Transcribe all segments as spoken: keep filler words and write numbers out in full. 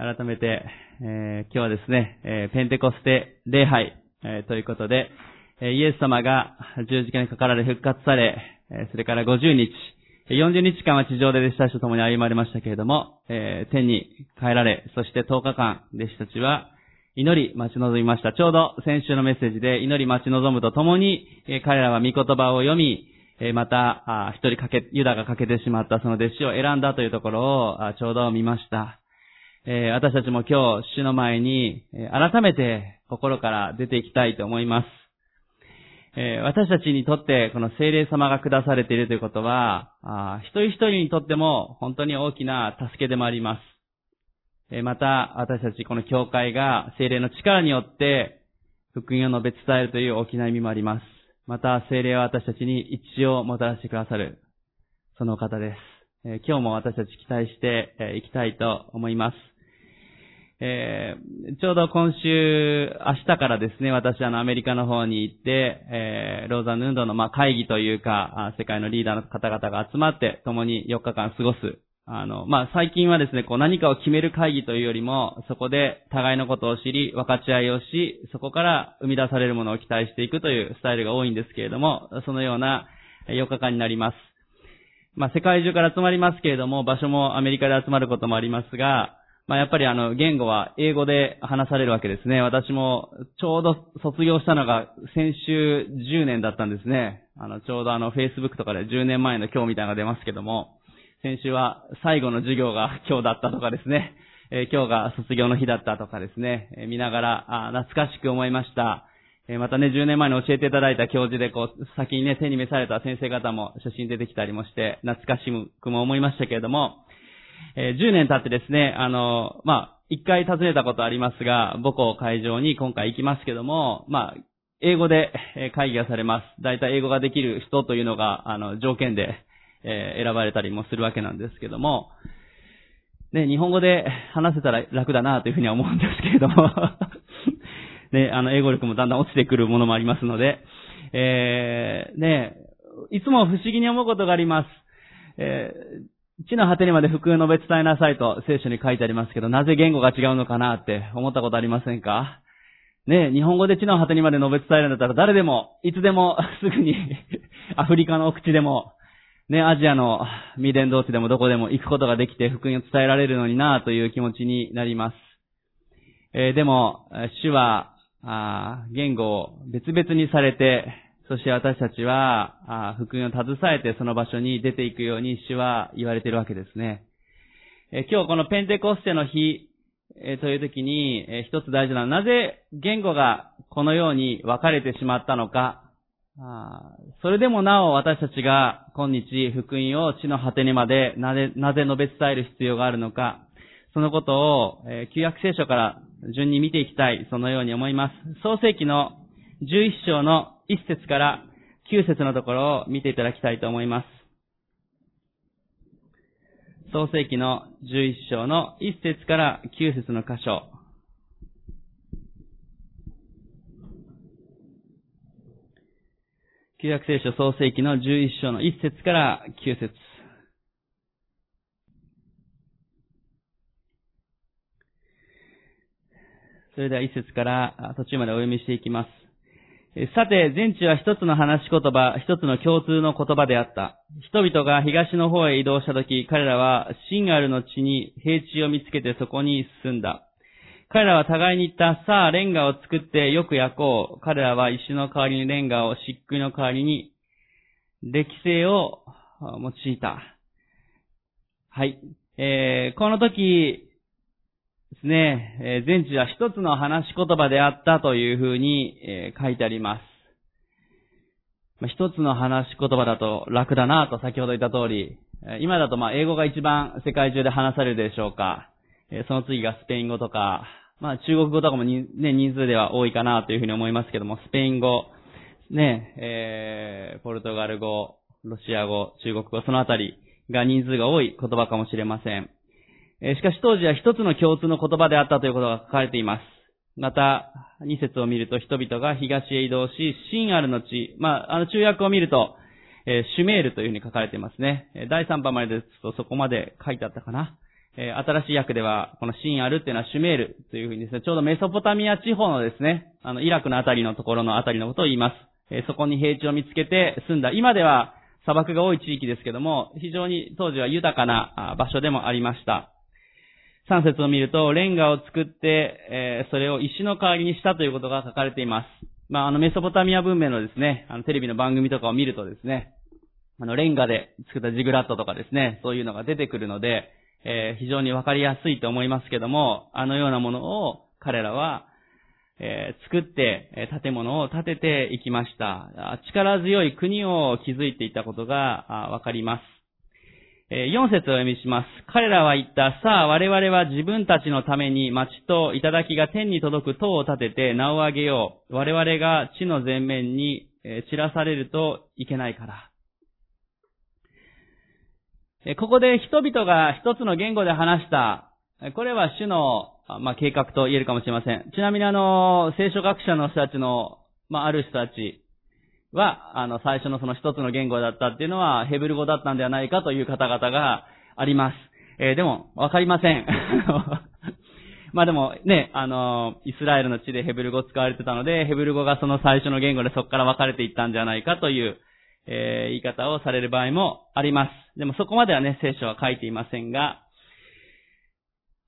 改めて、えー、今日はですね、えー、ペンテコステ礼拝、えー、ということで、えー、イエス様が十字架にかかられ復活され、えー、それからごじゅうにち、よんじゅうにちかんは地上で弟子たちと共に歩まれましたけれども、えー、天に帰られ、そしてとおかかん弟子たちは祈り待ち望みました。ちょうど先週のメッセージで祈り待ち望むとともに、えー、彼らは御言葉を読み、えー、また一人かけユダが欠けてしまったその弟子を選んだというところをちょうど見ました。えー、私たちも今日主の前に改めて心から出ていきたいと思います。えー、私たちにとってこの聖霊様が下されているということは、あ一人一人にとっても本当に大きな助けでもあります。また私たちこの教会が聖霊の力によって福音を述べ伝えるという大きな意味もあります。また聖霊は私たちに一致をもたらしてくださるその方です。今日も私たち期待していきたいと思います。えー、ちょうど今週明日からですね、私はあのアメリカの方に行って、えー、ローザンヌ運動のまあ会議というか世界のリーダーの方々が集まって共によっかかん過ごす。あの、まあ、最近はですね、こう何かを決める会議というよりも、そこで互いのことを知り、分かち合いをし、そこから生み出されるものを期待していくというスタイルが多いんですけれども、そのようなよっかかんになります。まあ、世界中から集まりますけれども、場所もアメリカで集まることもありますが、まあ、やっぱりあの、言語は英語で話されるわけですね。私もちょうど卒業したのが先週じゅうねんだったんですね。あの、ちょうどあの、Facebook とかでじゅうねんまえの今日みたいなのが出ますけども、先週は最後の授業が今日だったとかですね、えー、今日が卒業の日だったとかですね、えー、見ながらあ懐かしく思いました、えー、またねじゅうねんまえに教えていただいた教授でこう先にね手に召された先生方も写真出てきたりもして懐かしくも思いましたけれども、えー、じゅうねん経ってですねあのまあ一回訪ねたことありますが母校会場に今回行きますけどもまあ英語で会議がされます。だいたい英語ができる人というのがあの条件で。えー、選ばれたりもするわけなんですけども、ね、日本語で話せたら楽だなというふうには思うんですけれども、ね、あの、英語力もだんだん落ちてくるものもありますので、えー、ね、いつも不思議に思うことがあります。えー、地の果てにまで福音を述べ伝えなさいと聖書に書いてありますけど、なぜ言語が違うのかなって思ったことありませんか？ね、日本語で地の果てにまで述べ伝えるんだったら誰でも、いつでもすぐにアフリカの奥地でも、ね、アジアの未伝道地でもどこでも行くことができて福音を伝えられるのになぁという気持ちになります。えー、でも、主はあ言語を別々にされて、そして私たちはあ福音を携えてその場所に出ていくように主は言われているわけですね。えー、今日このペンテコステの日、えー、という時に、えー、一つ大事なのはなぜ言語がこのように分かれてしまったのか、あそれでもなお私たちが今日福音を地の果てにまでなぜ、なぜ述べ伝える必要があるのか、そのことを、えー、旧約聖書から順に見ていきたい、そのように思います。創世記のじゅういち章のいっ節からきゅう節のところを見ていただきたいと思います。創世記のじゅういち章のいっ節からきゅう節の箇所。旧約聖書創世記のじゅういち章のいっ節からきゅう節。それではいっ節から途中までお読みしていきます。さて、全地は一つの話し言葉、一つの共通の言葉であった。人々が東の方へ移動したとき、彼らはシンアルの地に平地を見つけてそこに住んだ。彼らは互いに言った、さあ、レンガを作ってよく焼こう。彼らは石の代わりにレンガを、漆喰の代わりに、歴製を用いた。はい。えー、この時ですね、えー、全地は一つの話し言葉であったというふうに、えー、書いてあります。まあ、一つの話し言葉だと楽だなと先ほど言った通り、今だとまあ英語が一番世界中で話されるでしょうか。えー、その次がスペイン語とか、まあ中国語とかもに、ね、人数では多いかなというふうに思いますけども、スペイン語、ね、えー、ポルトガル語、ロシア語、中国語、そのあたりが人数が多い言葉かもしれません。えー、しかし当時は一つの共通の言葉であったということが書かれています。また、二節を見ると人々が東へ移動し、シンアルの地、まあ、あの中訳を見ると、えー、シュメールというふうに書かれていますね。第三版までですとそこまで書いてあったかな。えー、新しい訳では、このシンアルっていうのはシュメールというふうにですね、ちょうどメソポタミア地方のですね、あの、イラクのあたりのところのあたりのことを言います。えー、そこに平地を見つけて住んだ、今では砂漠が多い地域ですけども、非常に当時は豊かな場所でもありました。さん節を見ると、レンガを作って、えー、それを石の代わりにしたということが書かれています。まあ、あの、メソポタミア文明のですね、あの、テレビの番組とかを見るとですね、あの、レンガで作ったジグラットとかですね、そういうのが出てくるので、えー、非常にわかりやすいと思いますけども、あのようなものを彼らは、えー、作って、えー、建物を建てていきました。力強い国を築いていたことがわかります。えー、よん節を読みします。彼らは言った、さあ我々は自分たちのために町と頂が天に届く塔を建てて名を上げよう。我々が地の前面に散らされるといけないから。ここで人々が一つの言語で話した、これは主の、まあ、計画と言えるかもしれません。ちなみにあの、聖書学者の人たちの、まあ、ある人たちは、あの、最初のその一つの言語だったっていうのは、ヘブル語だったんではないかという方々があります。えー、でも、わかりません。まあでもね、あの、イスラエルの地でヘブル語使われてたので、ヘブル語がその最初の言語でそこから分かれていったんじゃないかという、えー、言い方をされる場合もあります。でもそこまではね、聖書は書いていませんが、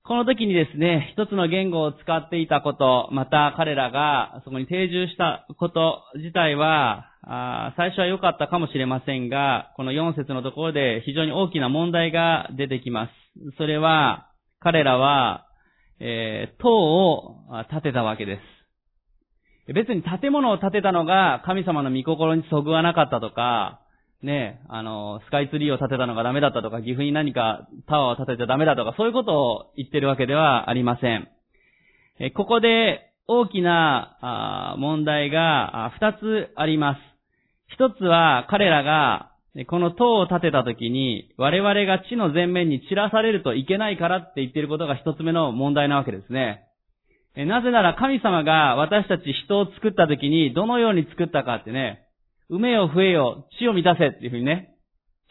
この時にですね、一つの言語を使っていたこと、また彼らがそこに定住したこと自体は、あ最初は良かったかもしれませんが、このよん節のところで非常に大きな問題が出てきます。それは、彼らは、えー、塔を建てたわけです。別に建物を建てたのが神様の御心にそぐわなかったとか、ね、あの、スカイツリーを建てたのがダメだったとか、岐阜に何かタワーを建てちゃダメだとか、そういうことを言ってるわけではありません。えここで大きなあ問題が二つあります。一つは彼らがこの塔を建てた時に我々が地の前面に散らされるといけないからって言ってることが一つ目の問題なわけですね。なぜなら神様が私たち人を作った時にどのように作ったかってね、埋めよ増えよ、地を満たせっていうふうにね、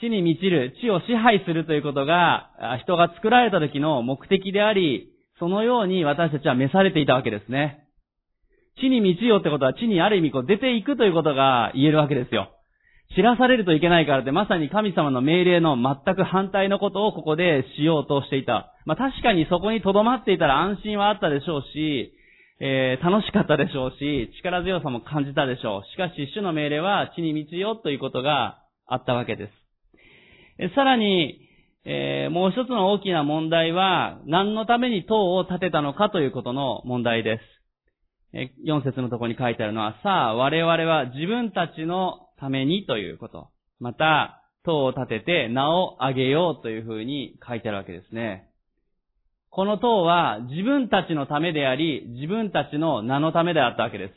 地に満ちる、地を支配するということが人が作られた時の目的であり、そのように私たちは召されていたわけですね。地に満ちよってことは地にある意味こう出ていくということが言えるわけですよ。散らされるといけないからってまさに神様の命令の全く反対のことをここでしようとしていた。まあ確かにそこに留まっていたら安心はあったでしょうし、えー、楽しかったでしょうし、力強さも感じたでしょう。しかし主の命令は地に満ちよということがあったわけです。えさらに、えー、もう一つの大きな問題は何のために塔を建てたのかということの問題です。えー、よん節のところに書いてあるのは、さあ我々は自分たちのためにということ。また、塔を建てて名を上げようというふうに書いてあるわけですね。この塔は自分たちのためであり、自分たちの名のためであったわけです。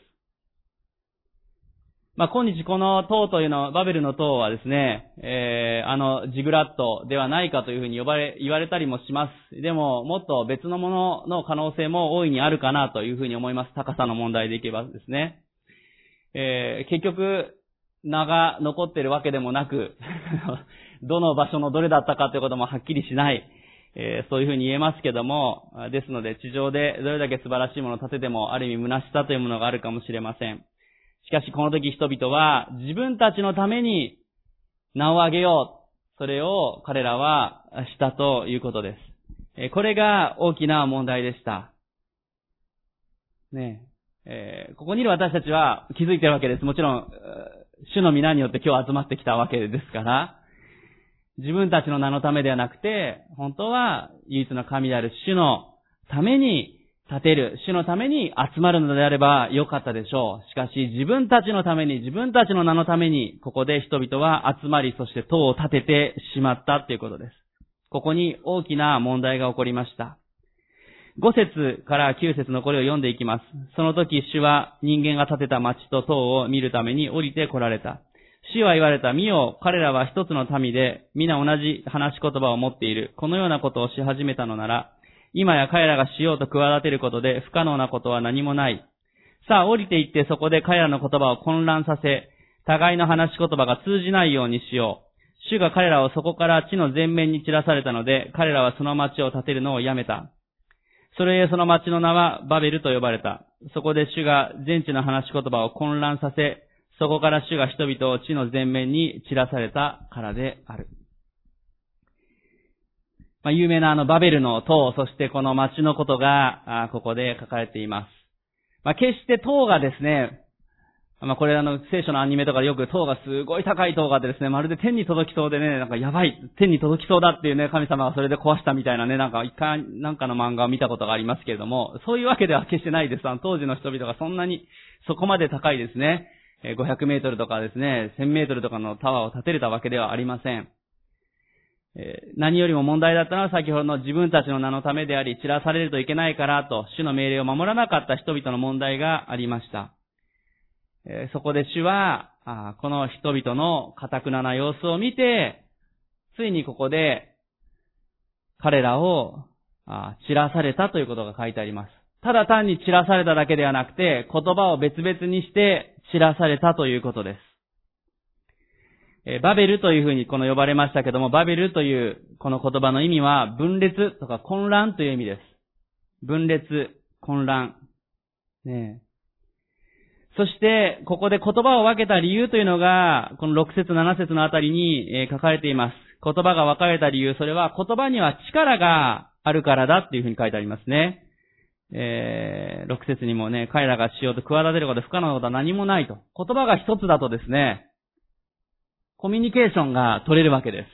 まあ、今日この塔というのは、バベルの塔はですね、えー、あの、ジグラットではないかというふうに呼ばれ、言われたりもします。でも、もっと別のものの可能性も大いにあるかなというふうに思います。高さの問題でいけばですね。えー、結局、名が残っているわけでもなくどの場所のどれだったかということもはっきりしない、えー、そういうふうに言えますけども、ですので地上でどれだけ素晴らしいものを建ててもある意味虚しさというものがあるかもしれません。しかしこの時人々は自分たちのために名を上げよう、それを彼らはしたということです。これが大きな問題でしたねえ、えー、ここにいる私たちは気づいているわけです。もちろん主の皆によって今日集まってきたわけですから、自分たちの名のためではなくて、本当は唯一の神である主のために立てる、主のために集まるのであればよかったでしょう。しかし自分たちのために、自分たちの名のために、ここで人々は集まり、そして塔を建ててしまったということです。ここに大きな問題が起こりました。ご節からきゅう節のこれを読んでいきます。その時主は人間が建てた町と塔を見るために降りて来られた。主は言われた。見よ、彼らは一つの民で、皆同じ話し言葉を持っている。このようなことをし始めたのなら、今や彼らがしようと企てることで不可能なことは何もない。さあ降りて行ってそこで彼らの言葉を混乱させ、互いの話し言葉が通じないようにしよう。主が彼らをそこから地の全面に散らされたので、彼らはその町を建てるのをやめた。それゆえその町の名はバベルと呼ばれた。そこで主が全地の話し言葉を混乱させ、そこから主が人々を地の全面に散らされたからである。まあ、有名なあのバベルの塔、そしてこの町のことが、ここで書かれています。まあ、決して塔がですね、まあ、これあの聖書のアニメとかでよく塔がすごい高い塔があってですね、まるで天に届きそうでね、なんかやばい、天に届きそうだっていうね、神様がそれで壊したみたいなね、なんか一回なんかの漫画を見たことがありますけれども、そういうわけでは決してないです。あの当時の人々がそんなにそこまで高いですね、ごひゃくメートルとかですね、せんメートルとかのタワーを建てれたわけではありません。何よりも問題だったのは先ほどの自分たちの名のためであり、散らされるといけないからと、主の命令を守らなかった人々の問題がありました。そこで主は、この人々の堅くなな様子を見て、ついにここで彼らを散らされたということが書いてあります。ただ単に散らされただけではなくて、言葉を別々にして散らされたということです。バベルというふうにこの呼ばれましたけども、バベルというこの言葉の意味は分裂とか混乱という意味です。分裂、混乱。ねえ。そして、ここで言葉を分けた理由というのが、このろくせつななせつのあたりに書かれています。言葉が分かれた理由、それは言葉には力があるからだっていうふうに書いてありますね。えー、ろく節にもね、彼らがしようと企てることは不可能なことは何もないと。言葉が一つだとですね、コミュニケーションが取れるわけです。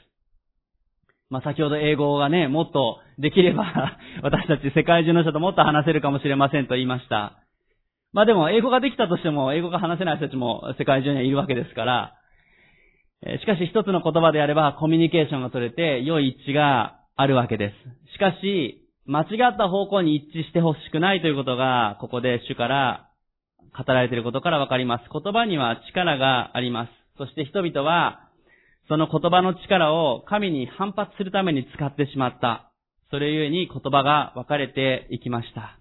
まあ、先ほど英語がね、もっとできれば、私たち世界中の人ともっと話せるかもしれませんと言いました。まあ、でも英語ができたとしても、英語が話せない人たちも世界中にはいるわけですから、しかし一つの言葉であればコミュニケーションが取れて良い一致があるわけです。しかし、間違った方向に一致してほしくないということが、ここで主から語られていることからわかります。言葉には力があります。そして人々は、その言葉の力を神に反発するために使ってしまった。それゆえに言葉が分かれていきました。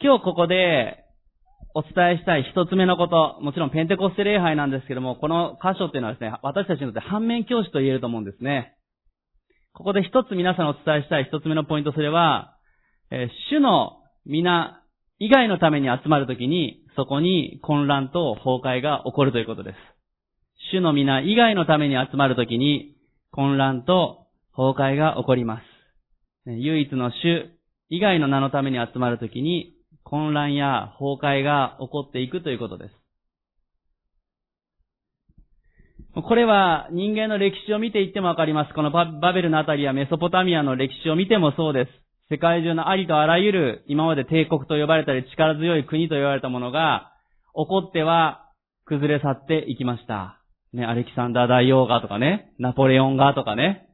今日ここでお伝えしたい一つ目のこと、もちろんペンテコステ礼拝なんですけども、この箇所っていうのはですね、私たちにとって反面教師と言えると思うんですね。ここで一つ皆さんお伝えしたい一つ目のポイント、それは、えー、主の皆、以外のために集まるときに、そこに混乱と崩壊が起こるということです。主の皆以外のために集まるときに、混乱と崩壊が起こります。唯一の主以外の名のために集まるときに、混乱や崩壊が起こっていくということです。これは人間の歴史を見ていってもわかります。このバベルのあたりやメソポタミアの歴史を見てもそうです。世界中のありとあらゆる今まで帝国と呼ばれたり力強い国と呼ばれたものが起こっては崩れ去っていきました。ね、アレキサンダー大王がとかね、ナポレオンがとかね。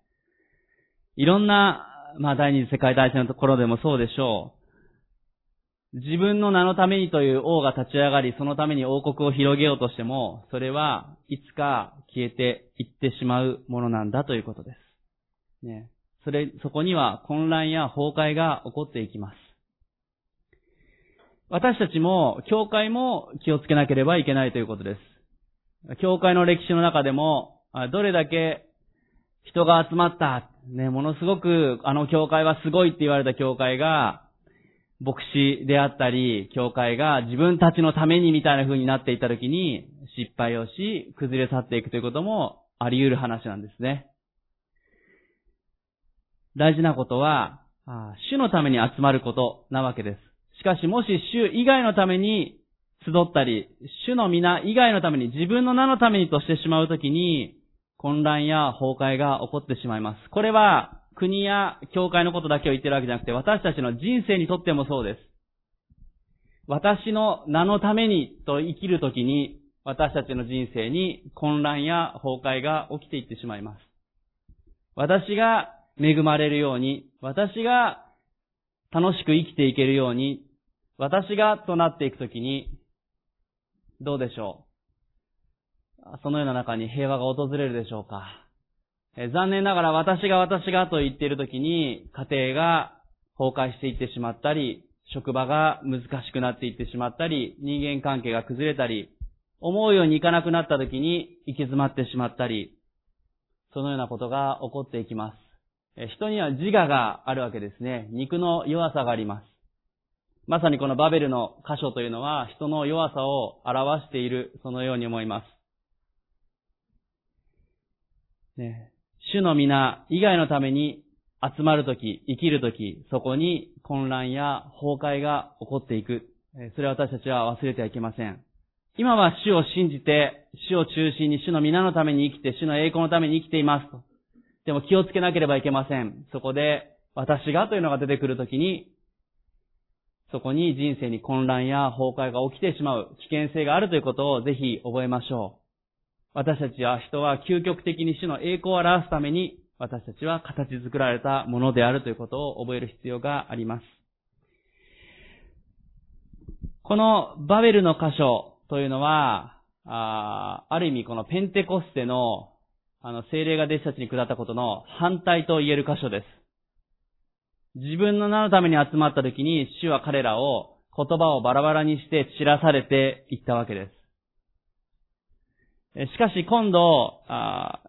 いろんな、まあ第二次世界大戦のところでもそうでしょう。自分の名のためにという王が立ち上がり、そのために王国を広げようとしても、それはいつか消えていってしまうものなんだということです。ね。それ、そこには混乱や崩壊が起こっていきます。私たちも、教会も気をつけなければいけないということです。教会の歴史の中でも、どれだけ人が集まった、ね、ものすごくあの教会はすごいって言われた教会が、牧師であったり、教会が自分たちのためにみたいな風になっていったときに、失敗をし、崩れ去っていくということもあり得る話なんですね。大事なことは、主のために集まることなわけです。しかしもし主以外のために集ったり、主の皆以外のために自分の名のためにとしてしまうときに、混乱や崩壊が起こってしまいます。これは国や教会のことだけを言ってるわけじゃなくて、私たちの人生にとってもそうです。私の名のためにと生きるときに、私たちの人生に混乱や崩壊が起きていってしまいます。私が恵まれるように、私が楽しく生きていけるように、私がとなっていくときに、どうでしょう。そのような中に平和が訪れるでしょうか。え残念ながら私が私がと言っているときに、家庭が崩壊していってしまったり、職場が難しくなっていってしまったり、人間関係が崩れたり、思うようにいかなくなった時に行き詰まってしまったり、そのようなことが起こっていきます。人には自我があるわけですね。肉の弱さがあります。まさにこのバベルの箇所というのは人の弱さを表している、そのように思います。ね、主の皆以外のために集まるとき、生きるとき、そこに混乱や崩壊が起こっていく。それは私たちは忘れてはいけません。今は主を信じて、主を中心に主の皆のために生きて、主の栄光のために生きていますと。でも気をつけなければいけません。そこで、私がというのが出てくるときに、そこに人生に混乱や崩壊が起きてしまう危険性があるということをぜひ覚えましょう。私たちは、人は究極的に主の栄光を表すために、私たちは形作られたものであるということを覚える必要があります。このバベルの箇所というのは、あ, ある意味このペンテコステのあの聖霊が弟子たちに下ったことの反対と言える箇所です。自分の名のために集まった時に主は彼らを言葉をバラバラにして散らされていったわけです。しかし今度、あ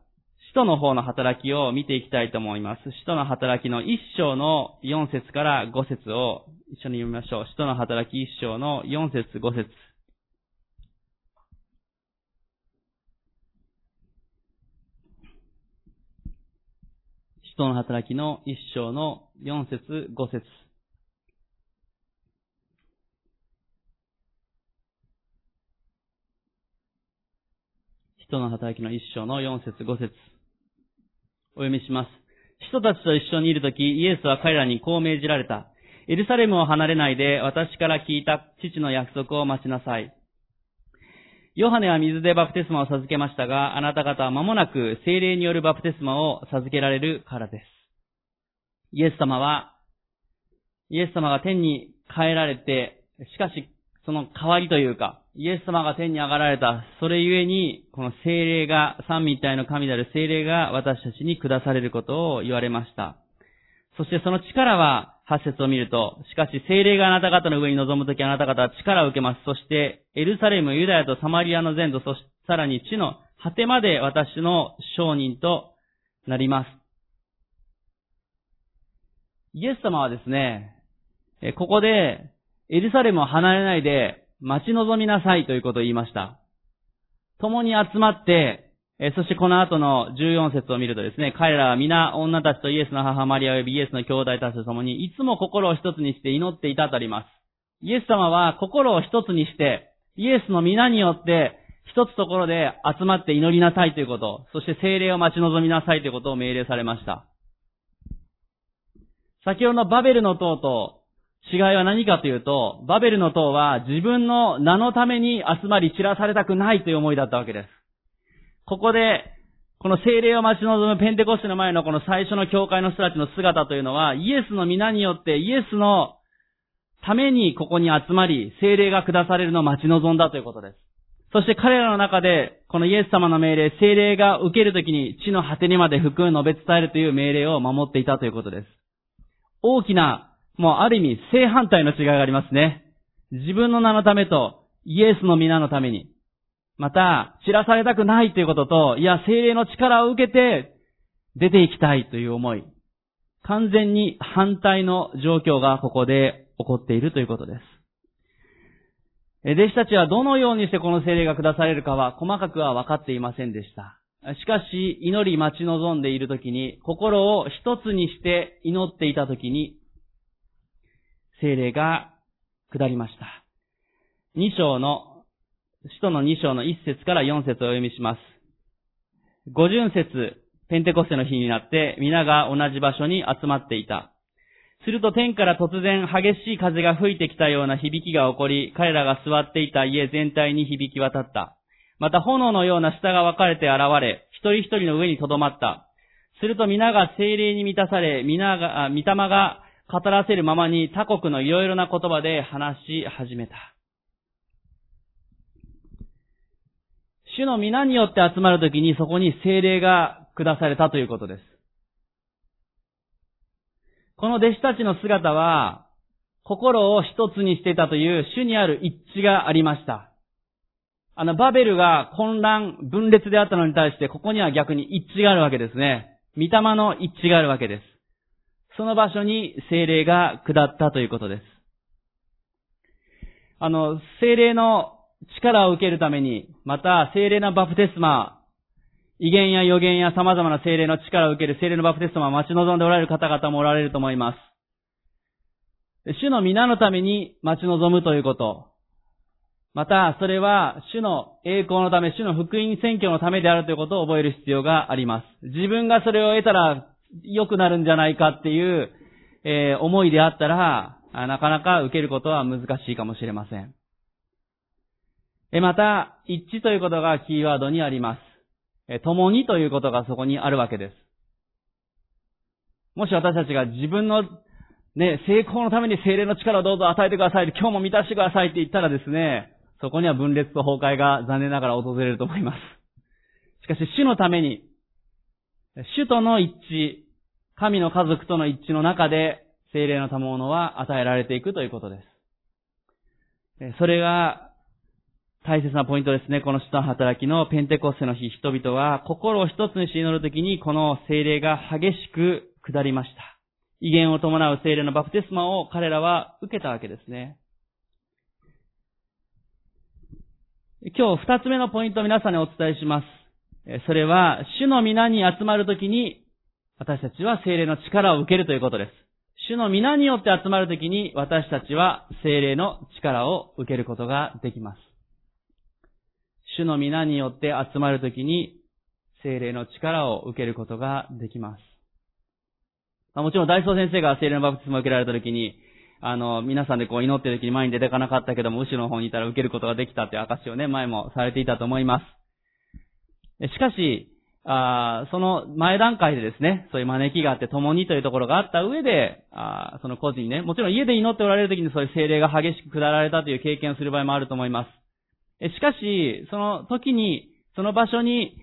使徒の方の働きを見ていきたいと思います。使徒の働きの一章の四節から五節を一緒に読みましょう。使徒の働き一章の四節五節。使徒の働きの一章の四節五節。使徒の働きの一章の四節五節。お読みします。使徒たちと一緒にいるとき、イエスは彼らにこう命じられた。エルサレムを離れないで、私から聞いた父の約束を待ちなさい。ヨハネは水でバプテスマを授けましたが、あなた方は間もなく聖霊によるバプテスマを授けられるからです。イエス様は、イエス様が天に帰られて、しかしその代わりというか、イエス様が天に上がられた、それゆえに、この聖霊が、三位一体の神である聖霊が私たちに下されることを言われました。そしてその力は、はち節を見ると、しかし聖霊があなた方の上に臨むときあなた方は力を受けます。そして、エルサレム、ユダヤとサマリアの全土、そしてさらに地の果てまで私の証人となります。イエス様はですね、ここで、エルサレムを離れないで、待ち望みなさいということを言いました。共に集まって、えそしてこの後のじゅうよん節を見るとですね、彼らは皆女たちとイエスの母マリア及びイエスの兄弟たちと共にいつも心を一つにして祈っていたとあります。イエス様は心を一つにして、イエスの皆によって一つところで集まって祈りなさいということ、そして聖霊を待ち望みなさいということを命令されました。先ほどのバベルの塔と、違いは何かというと、バベルの塔は自分の名のために集まり散らされたくないという思いだったわけです。ここで、この聖霊を待ち望むペンテコステの前のこの最初の教会の人たちの姿というのは、イエスの皆によってイエスのためにここに集まり、聖霊が下されるのを待ち望んだということです。そして彼らの中で、このイエス様の命令、聖霊が受けるときに地の果てにまで福音を述べ伝えるという命令を守っていたということです。大きなもうある意味正反対の違いがありますね。自分の名のためとイエスの皆のために。また、散らされたくないということと、いや、聖霊の力を受けて出ていきたいという思い。完全に反対の状況がここで起こっているということです。弟子たちはどのようにしてこの聖霊が下されるかは細かくは分かっていませんでした。しかし、祈り待ち望んでいるときに、心を一つにして祈っていたときに、聖霊が下りました。二章の、使徒の二章の一節から四節をお読みします。五旬節、ペンテコステの日になって、皆が同じ場所に集まっていた。すると天から突然激しい風が吹いてきたような響きが起こり、彼らが座っていた家全体に響き渡った。また炎のような舌が分かれて現れ、一人一人の上に留まった。すると皆が聖霊に満たされ、皆が、御霊が、語らせるままに他国のいろいろな言葉で話し始めた。主の皆によって集まるときにそこに聖霊が下されたということです。この弟子たちの姿は心を一つにしていたという主にある一致がありました。あの、バベルが混乱、分裂であったのに対して、ここには逆に一致があるわけですね。御霊の一致があるわけです。その場所に聖霊が下ったということです。あの、聖霊の力を受けるために、また、聖霊のバプテスマ、異言や予言や様々な聖霊の力を受ける聖霊のバプテスマを待ち望んでおられる方々もおられると思います。主の皆のために待ち望むということ。また、それは、主の栄光のため、主の福音宣教のためであるということを覚える必要があります。自分がそれを得たら良くなるんじゃないかっていう、えー、思いであったら、なかなか受けることは難しいかもしれません。え、また、一致ということがキーワードにあります。え、共にということがそこにあるわけです。もし私たちが自分のね、成功のために聖霊の力をどうぞ与えてください、今日も満たしてくださいって言ったらですね、そこには分裂と崩壊が残念ながら訪れると思います。しかし、主のために、主との一致、神の家族との一致の中で、聖霊の賜物は与えられていくということです。それが大切なポイントですね。この使徒の働きのペンテコステの日、人々は心を一つにして祈るときに、この聖霊が激しく下りました。異言を伴う聖霊のバプテスマを彼らは受けたわけですね。今日二つ目のポイントを皆さんにお伝えします。それは、主の皆に集まるときに、私たちは聖霊の力を受けるということです。主の皆によって集まるときに、私たちは聖霊の力を受けることができます。主の皆によって集まるときに、聖霊の力を受けることができます。もちろん大僧先生が聖霊のバプテスマを受けられたときに、あの、皆さんでこう祈ってるときに前に出てかなかったけども、後ろの方にいたら受けることができたっていう証をね、前もされていたと思います。しかし、あその前段階でですね、そういう招きがあって、共にというところがあった上で、あその個人ね、もちろん家で祈っておられるときにそういう聖霊が激しく下られたという経験をする場合もあると思います。しかし、その時に、その場所に、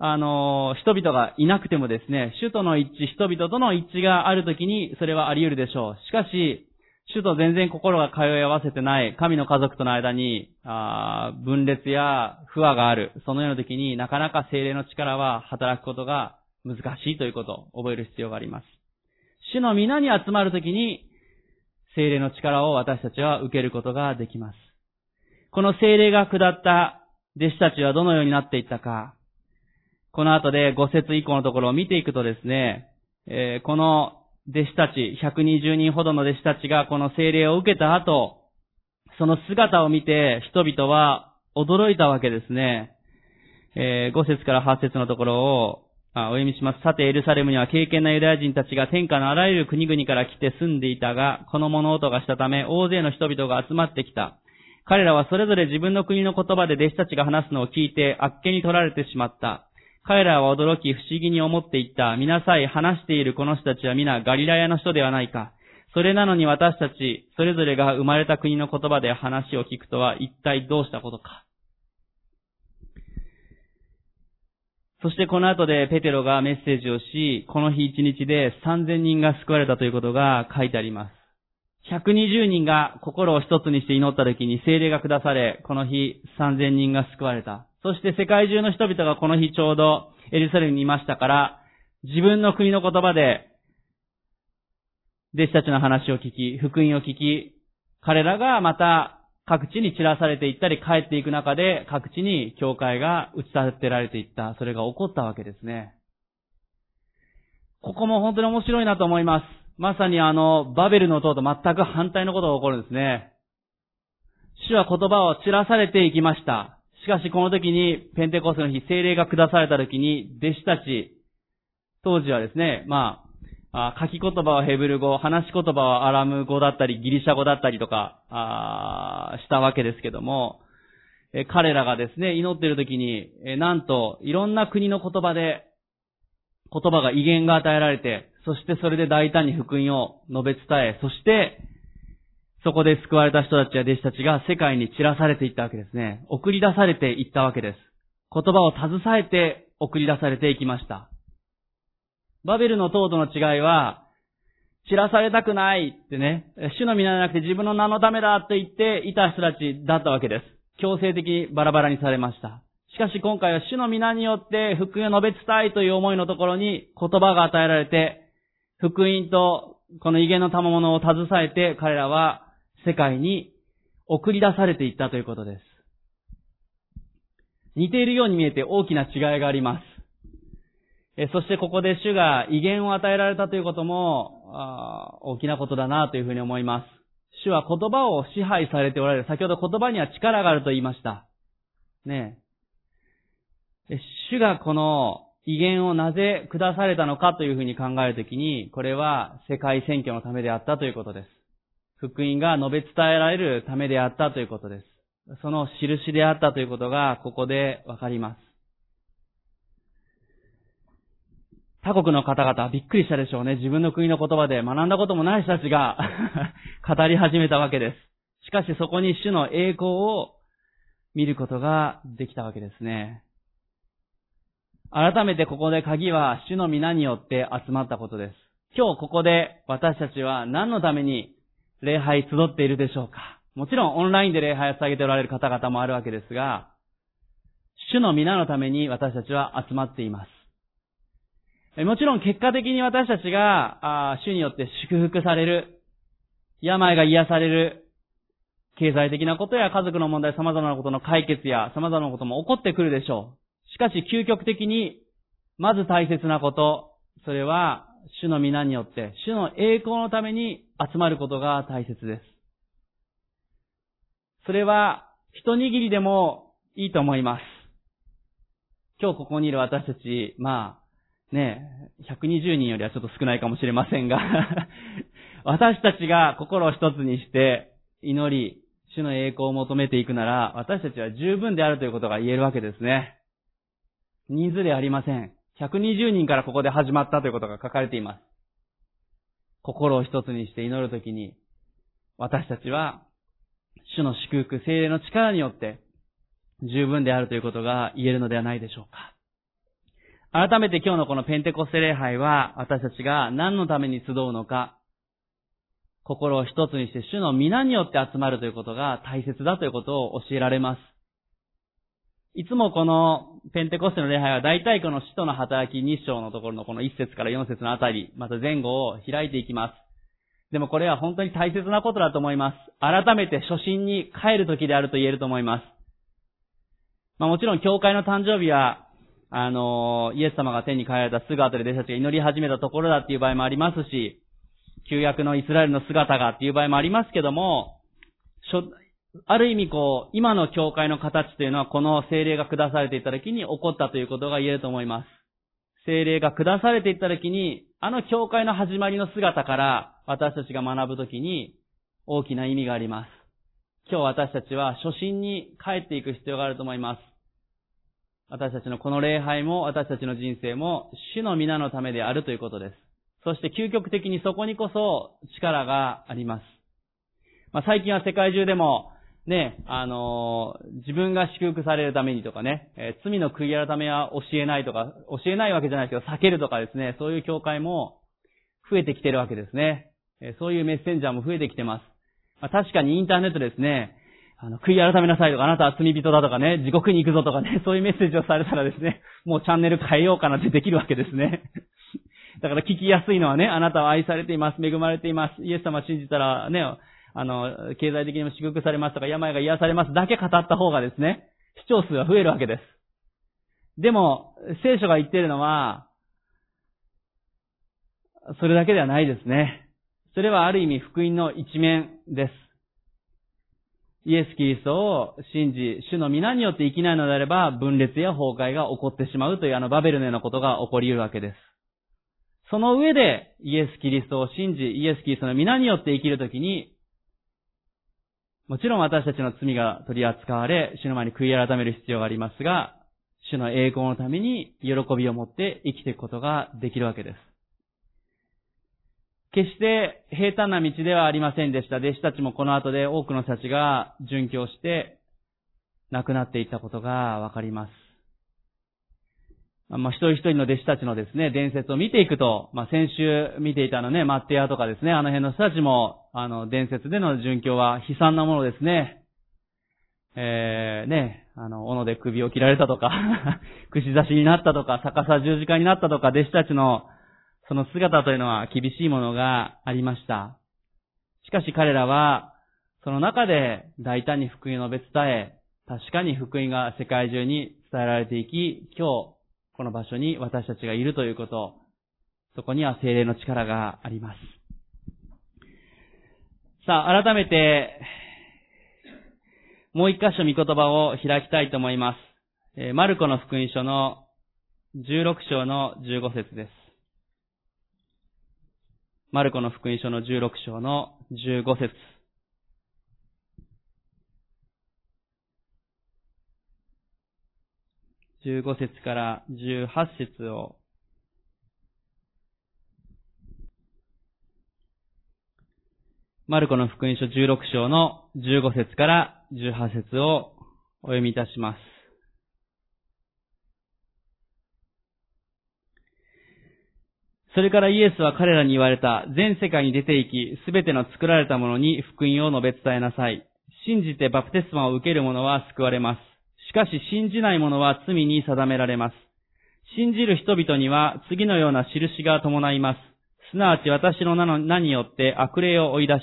あの、人々がいなくてもですね、主との一致、人々との一致があるときに、それはあり得るでしょう。しかし、主と全然心が通い合わせてない、神の家族との間に、あ分裂や不和がある、そのようなときになかなか聖霊の力は働くことが難しいということを覚える必要があります。主の皆に集まるときに、聖霊の力を私たちは受けることができます。この聖霊が下った弟子たちはどのようになっていったか、この後でご節以降のところを見ていくとですね、えー、この弟子たち、ひゃくにじゅうにんほどの弟子たちがこの聖霊を受けた後、その姿を見て人々は驚いたわけですね。えー、ご節からはち節のところをあお読みします。さてエルサレムには敬虔なユダヤ人たちが天下のあらゆる国々から来て住んでいたが、この物音がしたため大勢の人々が集まってきた。彼らはそれぞれ自分の国の言葉で弟子たちが話すのを聞いてあっけに取られてしまった。彼らは驚き不思議に思っていった。見なさい、話しているこの人たちは皆ガリラヤの人ではないか。それなのに私たち、それぞれが生まれた国の言葉で話を聞くとは一体どうしたことか。そしてこの後でペテロがメッセージをし、この日一日でさんぜんにんが救われたということが書いてあります。ひゃくにじゅうにんが心を一つにして祈った時に聖霊が下され、この日さんぜんにんが救われた。そして世界中の人々がこの日ちょうどエルサレムにいましたから、自分の国の言葉で、弟子たちの話を聞き、福音を聞き、彼らがまた各地に散らされていったり帰っていく中で各地に教会が打ち立てられていった。それが起こったわけですね。ここも本当に面白いなと思います。まさにあの、バベルの塔と全く反対のことが起こるんですね。主は言葉を散らされていきました。しかしこの時に、ペンテコステの日、聖霊が下された時に、弟子たち、当時はですね、まあ、書き言葉はヘブル語、話し言葉はアラム語だったり、ギリシャ語だったりとか、あしたわけですけども、え彼らがですね、祈っている時に、えなんと、いろんな国の言葉で、言葉が異言が与えられて、そしてそれで大胆に福音を述べ伝え、そして、そこで救われた人たちや弟子たちが世界に散らされていったわけですね。送り出されていったわけです。言葉を携えて送り出されていきました。バベルの塔との違いは、散らされたくないってね、主の皆じゃなくて自分の名のためだと言っていた人たちだったわけです。強制的にバラバラにされました。しかし今回は主の皆によって福音を述べ伝えという思いのところに言葉が与えられて、福音とこの異言の賜物を携えて彼らは世界に送り出されていったということです。似ているように見えて大きな違いがあります。えそしてここで主が異言を与えられたということもあ大きなことだなというふうに思います。主は言葉を支配されておられる。先ほど言葉には力があると言いました。ねえ。主がこの異言をなぜ下されたのかというふうに考えるときに、これは世界選挙のためであったということです。福音が述べ伝えられるためであったということです。その印であったということがここでわかります。他国の方々はびっくりしたでしょうね。自分の国の言葉で学んだこともない人たちが語り始めたわけです。しかしそこに主の栄光を見ることができたわけですね。改めてここで鍵は主の皆によって集まったことです。今日ここで私たちは何のために礼拝集っているでしょうか。もちろんオンラインで礼拝を捧げておられる方々もあるわけですが、主の皆のために私たちは集まっています。もちろん結果的に私たちが主によって祝福される、病が癒される、経済的なことや家族の問題、様々なことの解決や様々なことも起こってくるでしょう。しかし究極的にまず大切なこと、それは主の皆によって主の栄光のために集まることが大切です。それは一握りでもいいと思います。今日ここにいる私たち、まあね、ひゃくにじゅうにんよりはちょっと少ないかもしれませんが、私たちが心を一つにして祈り、主の栄光を求めていくなら、私たちは十分であるということが言えるわけですね。人数でありません。ひゃくにじゅうにんからここで始まったということが書かれています。心を一つにして祈るときに、私たちは主の祝福、聖霊の力によって十分であるということが言えるのではないでしょうか。改めて今日のこのペンテコステ礼拝は、私たちが何のために集うのか、心を一つにして主の皆によって集まるということが大切だということを教えられます。いつもこのペンテコステの礼拝は大体この使徒の働きに章のところのこのいち節からよん節のあたり、また前後を開いていきます。でもこれは本当に大切なことだと思います。改めて初心に帰る時であると言えると思います。まあもちろん教会の誕生日は、あの、イエス様が天に帰られたすぐ後で弟子たちが祈り始めたところだっていう場合もありますし、旧約のイスラエルの姿がっていう場合もありますけども、ある意味こう、今の教会の形というのはこの聖霊が下されていった時に起こったということが言えると思います。聖霊が下されていった時に、あの教会の始まりの姿から、私たちが学ぶときに大きな意味があります。今日私たちは初心に帰っていく必要があると思います。私たちのこの礼拝も私たちの人生も主の皆のためであるということです。そして究極的にそこにこそ力があります。まあ、最近は世界中でもね、あのー、自分が祝福されるためにとかね、えー、罪の悔い改めは教えないとか、教えないわけじゃないですけど避けるとかですね、そういう教会も増えてきてるわけですね。そういうメッセンジャーも増えてきてます。まあ、確かにインターネットですね、あの、悔い改めなさいとか、あなたは罪人だとかね、地獄に行くぞとかね、そういうメッセージをされたらですね、もうチャンネル変えようかなってできるわけですね。だから聞きやすいのはね、あなたは愛されています、恵まれています、イエス様信じたらね、あの、経済的にも祝福されますとか、病が癒されますだけ語った方がですね、視聴数は増えるわけです。でも、聖書が言っているのは、それだけではないですね。それはある意味福音の一面です。イエス・キリストを信じ、主の皆によって生きないのであれば、分裂や崩壊が起こってしまうというあのバベルのようなことが起こり得るわけです。その上で、イエス・キリストを信じ、イエス・キリストの皆によって生きるときに、もちろん私たちの罪が取り扱われ、主の前に悔い改める必要がありますが、主の栄光のために喜びを持って生きていくことができるわけです。決して平坦な道ではありませんでした。弟子たちもこの後で多くの人たちが殉教して亡くなっていったことがわかります。まあ、一人一人の弟子たちのですね、伝説を見ていくと、まあ、先週見ていたのね、マッテアとかですね、あの辺の人たちも、あの、伝説での殉教は悲惨なものですね。えー、ね、あの、斧で首を切られたとか、串刺しになったとか、逆さ十字架になったとか、弟子たちのその姿というのは厳しいものがありました。しかし彼らは、その中で大胆に福音を述べ伝え、確かに福音が世界中に伝えられていき、今日、この場所に私たちがいるということ、そこには聖霊の力があります。さあ、改めて、もう一箇所御言葉を開きたいと思います。えー、マルコの福音書のじゅうろく章のじゅうご節です。マルコの福音書のじゅうろく章のじゅうご節。じゅうご節からじゅうはち節をマルコの福音書じゅうろく章のじゅうご節からじゅうはち節をお読みいたします。それからイエスは彼らに言われた。全世界に出て行き、すべての作られたものに福音を述べ伝えなさい。信じてバプテスマを受ける者は救われます。しかし信じない者は罪に定められます。信じる人々には次のような印が伴います。すなわち私の名によって悪霊を追い出し、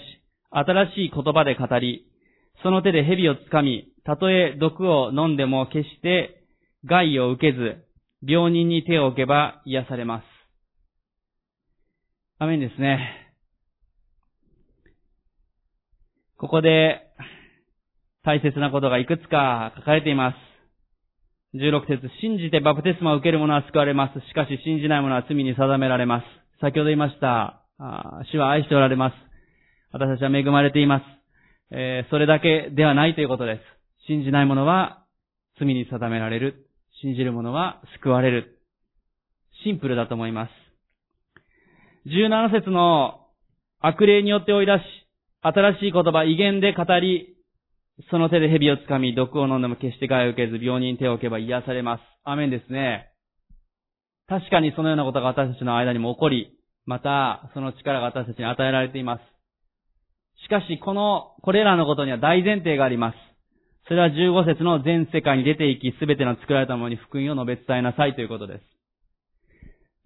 新しい言葉で語り、その手で蛇をつかみ、たとえ毒を飲んでも決して害を受けず、病人に手を置けば癒されます。アメンですね。ここで大切なことがいくつか書かれています。じゅうろく節、信じてバプテスマを受ける者は救われます。しかし信じない者は罪に定められます。先ほど言いました。主は愛しておられます。私たちは恵まれています。えー、それだけではないということです。信じない者は罪に定められる。信じる者は救われる。シンプルだと思います。じゅうなな節の悪霊によって追い出し、新しい言葉、威厳で語り、その手で蛇をつかみ、毒を飲んでも決して害を受けず、病人に手を置けば癒されます。アメンですね。確かにそのようなことが私たちの間にも起こり、またその力が私たちに与えられています。しかしこの、これらのことには大前提があります。それはじゅうご節の全世界に出て行き、すべての作られたものに福音を述べ伝えなさいということです。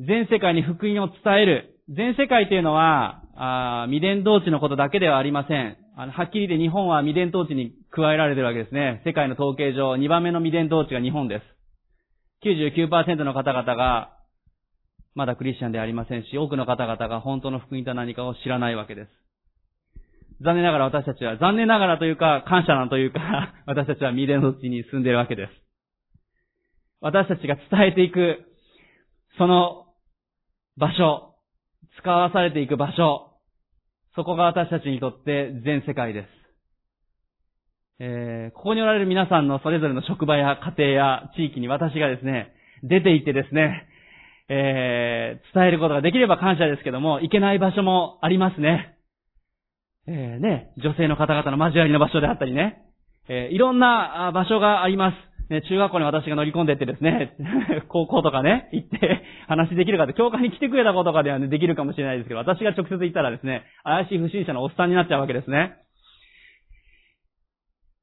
全世界に福音を伝える。全世界というのは、あ未伝統地のことだけではありません。あのはっきり言って日本は未伝統地に加えられているわけですね。世界の統計上、にばんめの未伝統地が日本です。きゅうじゅうきゅうパーセント の方々がまだクリスチャンではありませんし、多くの方々が本当の福音とは何かを知らないわけです。残念ながら私たちは、残念ながらというか、感謝なんというか、私たちは未伝の地に住んでいるわけです。私たちが伝えていく、その場所、使わされていく場所、そこが私たちにとって全世界です。えー、ここにおられる皆さんのそれぞれの職場や家庭や地域に私がですね、出て行ってですね、えー、伝えることができれば感謝ですけども、行けない場所もありますね。えー、ね、女性の方々の交わりの場所であったりね、えー、いろんな場所があります。ね、中学校に私が乗り込んでってですね、高校とかね、行って話できるかって、教会に来てくれた子とかでは、ね、できるかもしれないですけど、私が直接行ったらですね、怪しい不審者のおっさんになっちゃうわけですね。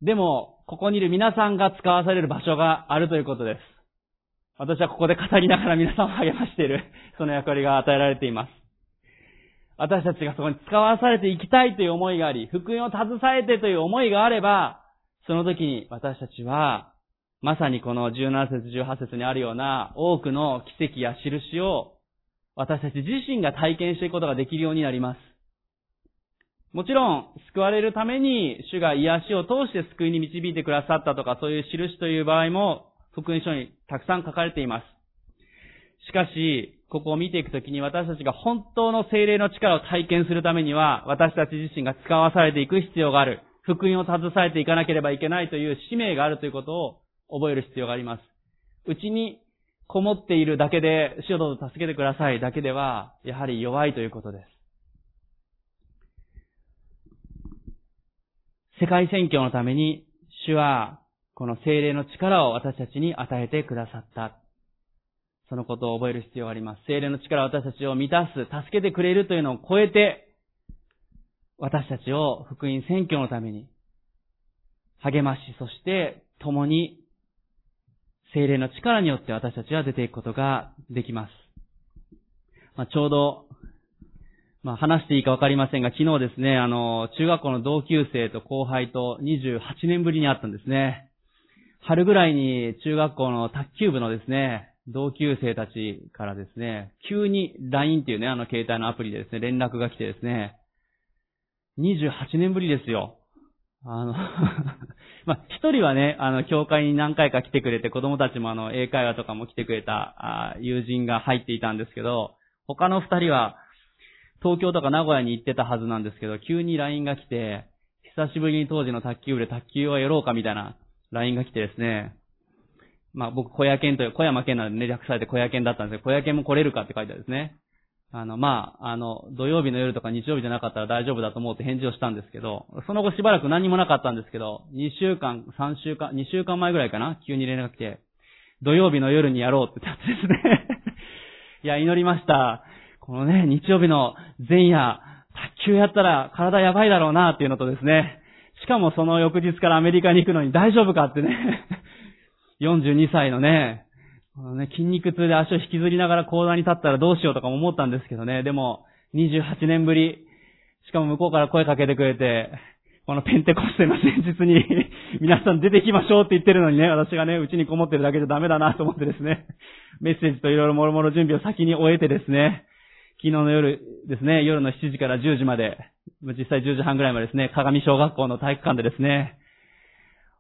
でも、ここにいる皆さんが使わされる場所があるということです。私はここで語りながら皆さんを励ましている、その役割が与えられています。私たちがそこに使わされていきたいという思いがあり、福音を携えてという思いがあれば、その時に私たちは、まさにこのじゅうなな節じゅうはち節にあるような多くの奇跡や印を、私たち自身が体験していくことができるようになります。もちろん、救われるために主が癒しを通して救いに導いてくださったとか、そういう印という場合も、福音書にたくさん書かれています。しかし、ここを見ていくときに私たちが本当の聖霊の力を体験するためには、私たち自身が使わされていく必要がある。福音を携えていかなければいけないという使命があるということを覚える必要があります。うちにこもっているだけで、主をどうぞ助けてくださいだけでは、やはり弱いということです。世界宣教のために、主は、この聖霊の力を私たちに与えてくださった。そのことを覚える必要があります。聖霊の力は私たちを満たす、助けてくれるというのを超えて、私たちを福音宣教のために、励まし、そして共に聖霊の力によって私たちは出ていくことができます。まあ、ちょうど、まあ、話していいかわかりませんが、昨日ですね、あの、中学校の同級生と後輩とにじゅうはちねんぶりに会ったんですね。春ぐらいに中学校の卓球部のですね、同級生たちからですね、急に ライン っていうね、あの携帯のアプリでですね、連絡が来てですね、にじゅうはちねんぶりですよ。あの、まあ、一人はね、あの、教会に何回か来てくれて、子供たちもあの、英会話とかも来てくれた、友人が入っていたんですけど、他の二人は、東京とか名古屋に行ってたはずなんですけど、急に ライン が来て、久しぶりに当時の卓球部で卓球をやろうかみたいな ライン が来てですね、まあ、僕、小屋県という、小山県なんでね、略されて小屋県だったんですけど、小屋県も来れるかって書いてあるんですね。あの、まあ、あの、土曜日の夜とか日曜日じゃなかったら大丈夫だと思うって返事をしたんですけど、その後しばらく何もなかったんですけど、にしゅうかん、さんしゅうかん、にしゅうかんまえぐらいかな、急に連絡来て、土曜日の夜にやろうって言ったんですね。いや、祈りました。このね、日曜日の前夜、卓球やったら体やばいだろうなっていうのとですね、しかもその翌日からアメリカに行くのに大丈夫かってね、よんじゅうにさいのね、このね、筋肉痛で足を引きずりながら講談に立ったらどうしようとかも思ったんですけどね。でも、にじゅうはちねんぶり、しかも向こうから声かけてくれて、このペンテコステの前日に、皆さん出てきましょうって言ってるのにね、私がね、うちにこもってるだけじゃダメだなと思ってですね、メッセージといろいろもろもろ準備を先に終えてですね、昨日の夜ですね、夜のしちじからじゅうじまで、実際じゅうじはんぐらいまでですね、鏡小学校の体育館でですね、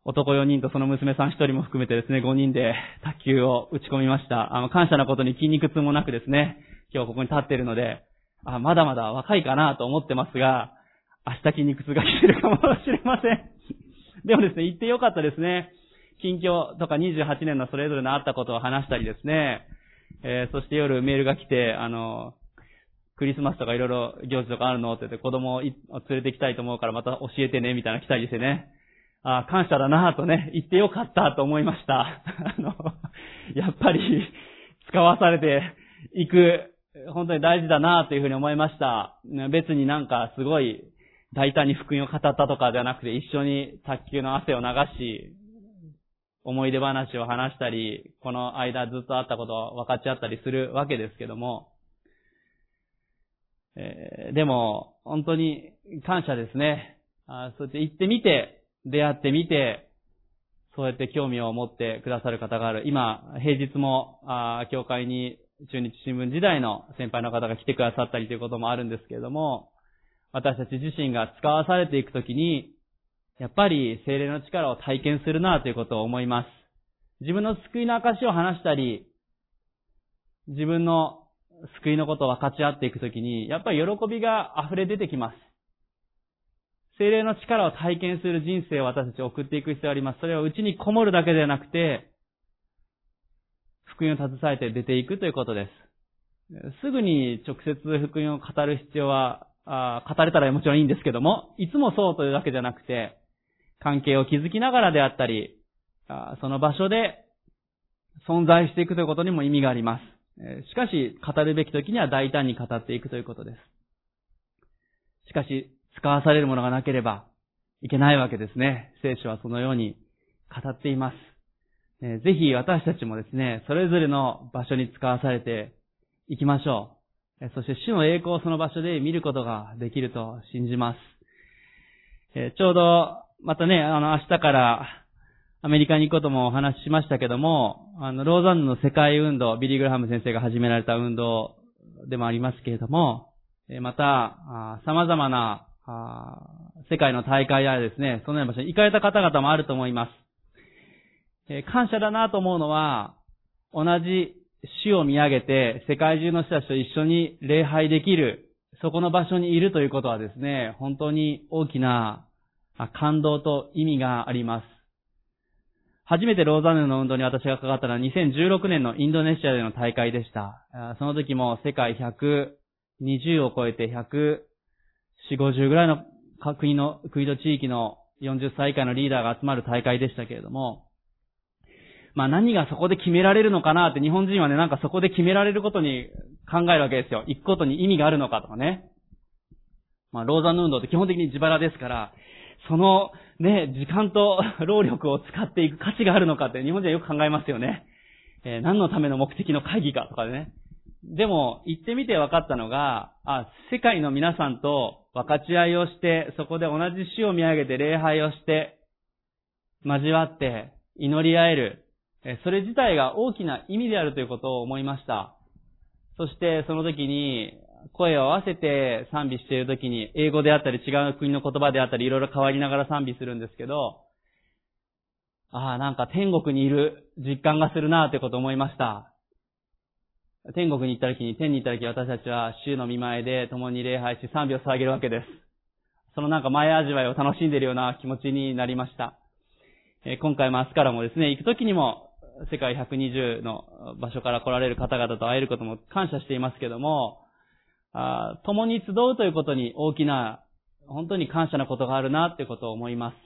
男よにんとその娘さんひとりも含めてですね、ごにんで卓球を打ち込みました。あの、感謝なことに筋肉痛もなくですね、今日ここに立っているので、あ、まだまだ若いかなと思ってますが、明日筋肉痛が来てるかもしれません。でもですね、行ってよかったですね。近況とかにじゅうはちねんのそれぞれのあったことを話したりですね、えー、そして夜メールが来て、あの、クリスマスとかいろいろ行事とかあるのって言って、子供を連れてきたいと思うからまた教えてね、みたいな来たりしてね、ああ、感謝だなぁとね、言ってよかったと思いました。あの、やっぱり、使わされていく、本当に大事だなぁというふうに思いました。別になんかすごい、大胆に福音を語ったとかではなくて、一緒に卓球の汗を流し、思い出話を話したり、この間ずっとあったことを分かち合ったりするわけですけども、えー、でも、本当に感謝ですね。あ、そうやって行ってみて、出会ってみて、そうやって興味を持ってくださる方がある。今、平日も、あ、教会に中日新聞時代の先輩の方が来てくださったりということもあるんですけれども、私たち自身が使わされていくときに、やっぱり聖霊の力を体験するなということを思います。自分の救いの証を話したり、自分の救いのことを分かち合っていくときに、やっぱり喜びが溢れ出てきます。聖霊の力を体験する人生を私たち送っていく必要があります。それはうちにこもるだけではなくて、福音を携えて出ていくということです。すぐに直接福音を語る必要は、あ、語れたらもちろんいいんですけども、いつもそうというわけじゃなくて、関係を築きながらであったり、あ、その場所で存在していくということにも意味があります。しかし、語るべきときには大胆に語っていくということです。しかし、使わされるものがなければいけないわけですね。聖書はそのように語っています。えー、ぜひ私たちもですね、それぞれの場所に使わされていきましょう。えー、そして主の栄光をその場所で見ることができると信じます。えー、ちょうどまたね、あの、明日からアメリカに行くこともお話ししましたけども、あの、ローザンヌの世界運動、ビリー・グラハム先生が始められた運動でもありますけれども、えー、また、様々なあ世界の大会やですね、そのような場所に行かれた方々もあると思います。えー、感謝だなと思うのは、同じ主を見上げて世界中の人たちと一緒に礼拝できる、そこの場所にいるということはですね、本当に大きな感動と意味があります。初めてローザンヌの運動に私が関わったのはにせんじゅうろくねんのインドネシアでの大会でした。その時も世界ひゃくにじゅうを超えてひゃくよんじゅう、ごじゅうぐらいの国の、国と地域のよんじゅっさい以下のリーダーが集まる大会でしたけれども、まあ何がそこで決められるのかなって日本人はね、なんかそこで決められることに考えるわけですよ。行くことに意味があるのかとかね。まあローザンヌ運動って基本的に自腹ですから、そのね、時間と労力を使っていく価値があるのかって日本人はよく考えますよね。えー、何のための目的の会議かとかでね。でも、行ってみて分かったのが、あ、世界の皆さんと分かち合いをして、そこで同じ死を見上げて礼拝をして、交わって、祈り合える。それ自体が大きな意味であるということを思いました。そして、その時に、声を合わせて賛美している時に、英語であったり違う国の言葉であったり、いろいろ変わりながら賛美するんですけど、ああ、なんか天国にいる実感がするなぁということを思いました。天国に行った時に、天に行った時私たちは主の御前で共に礼拝し賛美を捧げるわけです。そのなんか前味わいを楽しんでいるような気持ちになりました。えー、今回も明日からもですね、行く時にも世界ひゃくにじゅうの場所から来られる方々と会えることも感謝していますけども、あ、共に集うということに大きな、本当に感謝なことがあるなということを思います。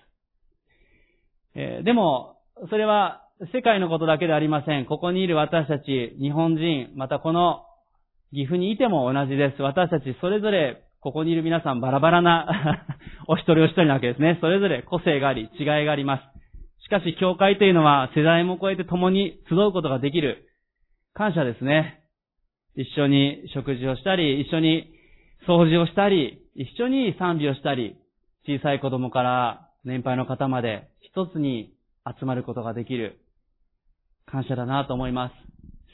えー、でも、それは世界のことだけでありません。ここにいる私たち、日本人、またこの岐阜にいても同じです。私たちそれぞれ、ここにいる皆さんバラバラなお一人お一人なわけですね。それぞれ個性があり、違いがあります。しかし、教会というのは世代も超えて共に集うことができる。感謝ですね。一緒に食事をしたり、一緒に掃除をしたり、一緒に賛美をしたり、小さい子供から年配の方まで一つに集まることができる。感謝だなと思います。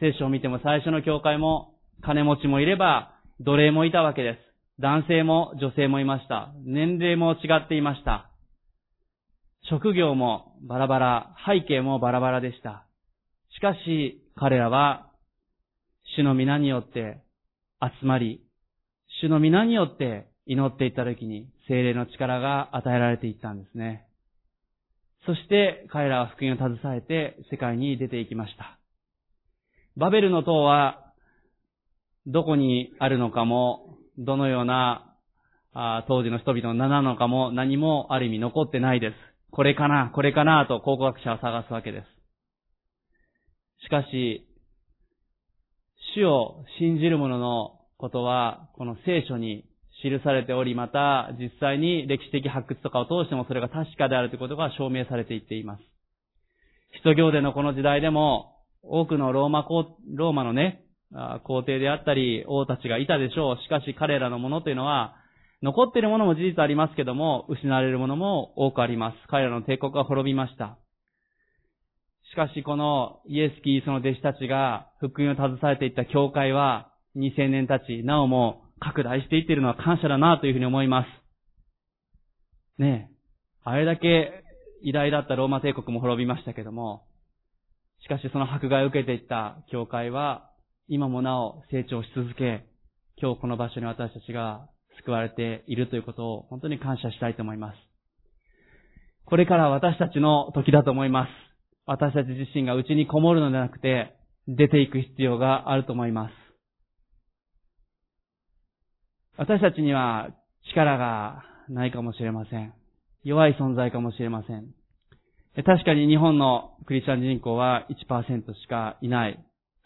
聖書を見ても最初の教会も金持ちもいれば奴隷もいたわけです。男性も女性もいました。年齢も違っていました。職業もバラバラ、背景もバラバラでした。しかし彼らは主の皆によって集まり、主の皆によって祈っていった時に聖霊の力が与えられていったんですね。そして彼らは福音を携えて世界に出ていきました。バベルの塔はどこにあるのかも、どのような当時の人々の名なのかも何もある意味残ってないです。これかな、これかなと考古学者は探すわけです。しかし、主を信じる者のことは、この聖書に記されており、また実際に歴史的発掘とかを通してもそれが確かであるということが証明されていっています。使徒行伝のこの時代でも、多くのローマ皇、ローマのね、皇帝であったり王たちがいたでしょう。しかし彼らのものというのは、残っているものも事実ありますけども、失われるものも多くあります。彼らの帝国は滅びました。しかしこのイエス・キリストの弟子たちが福音を携えていった教会は、にせんねんたち、なおも拡大していっているのは感謝だなというふうに思います。ねえ、あれだけ偉大だったローマ帝国も滅びましたけども、しかしその迫害を受けていった教会は、今もなお成長し続け、今日この場所に私たちが救われているということを本当に感謝したいと思います。これから私たちの時だと思います。私たち自身がうちにこもるのではなくて、出ていく必要があると思います。私たちには力がないかもしれません。弱い存在かもしれません。確かに日本のクリスチャン人口は いちパーセント しかいない。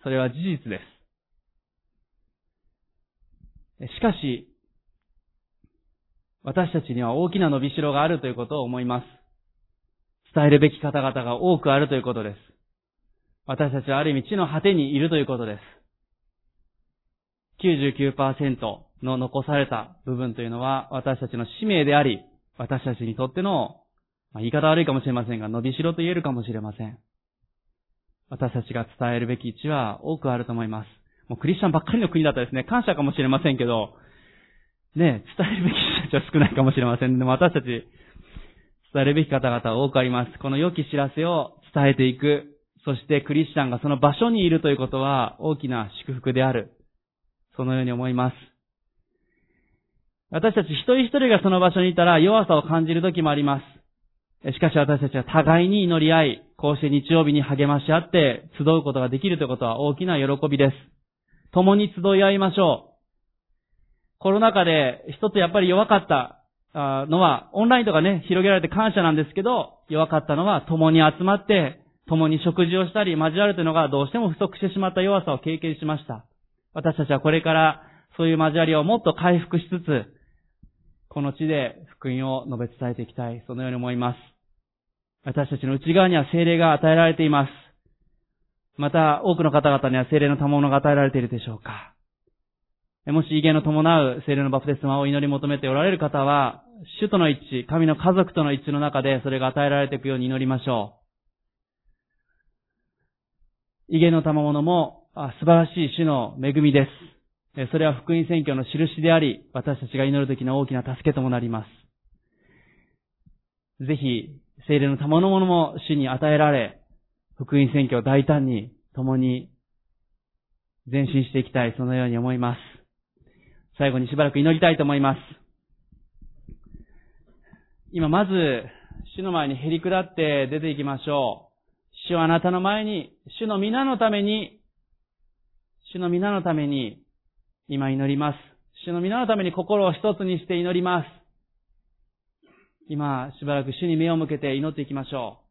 それは事実です。しかし、私たちには大きな伸びしろがあるということを思います。伝えるべき方々が多くあるということです。私たちはある意味地の果てにいるということです。きゅうじゅうきゅうパーセントの残された部分というのは私たちの使命であり、私たちにとっての、まあ、言い方悪いかもしれませんが、伸びしろと言えるかもしれません。私たちが伝えるべき位置は多くあると思います。もうクリスチャンばっかりの国だったですね。感謝かもしれませんけど、ね、伝えるべき人たちは少ないかもしれません。でも私たち、伝えるべき方々は多くあります。この良き知らせを伝えていく。そしてクリスチャンがその場所にいるということは大きな祝福である。そのように思います。私たち一人一人がその場所にいたら弱さを感じる時もあります。しかし私たちは互いに祈り合い、こうして日曜日に励まし合って集うことができるということは大きな喜びです。共に集い合いましょう。コロナ禍で一つやっぱり弱かったのは、オンラインとかね、広げられて感謝なんですけど、弱かったのは共に集まって、共に食事をしたり交わるというのがどうしても不足してしまった弱さを経験しました。私たちはこれからそういう交わりをもっと回復しつつ、この地で福音を述べ伝えていきたい、そのように思います。私たちの内側には聖霊が与えられています。また、多くの方々には聖霊の賜物が与えられているでしょうか。もし異言の伴う聖霊のバプテスマを祈り求めておられる方は、主との一致、神の家族との一致の中でそれが与えられていくように祈りましょう。異言の賜物も素晴らしい主の恵みです。それは福音宣教の印であり、私たちが祈るときの大きな助けともなります。ぜひ、聖霊の賜物も主に与えられ、福音宣教を大胆に共に前進していきたい、そのように思います。最後にしばらく祈りたいと思います。今まず、主の前にへり下って出ていきましょう。主はあなたの前に、主の皆のために、主の皆のために、今祈ります。主の皆のために心を一つにして祈ります。今しばらく主に目を向けて祈っていきましょう。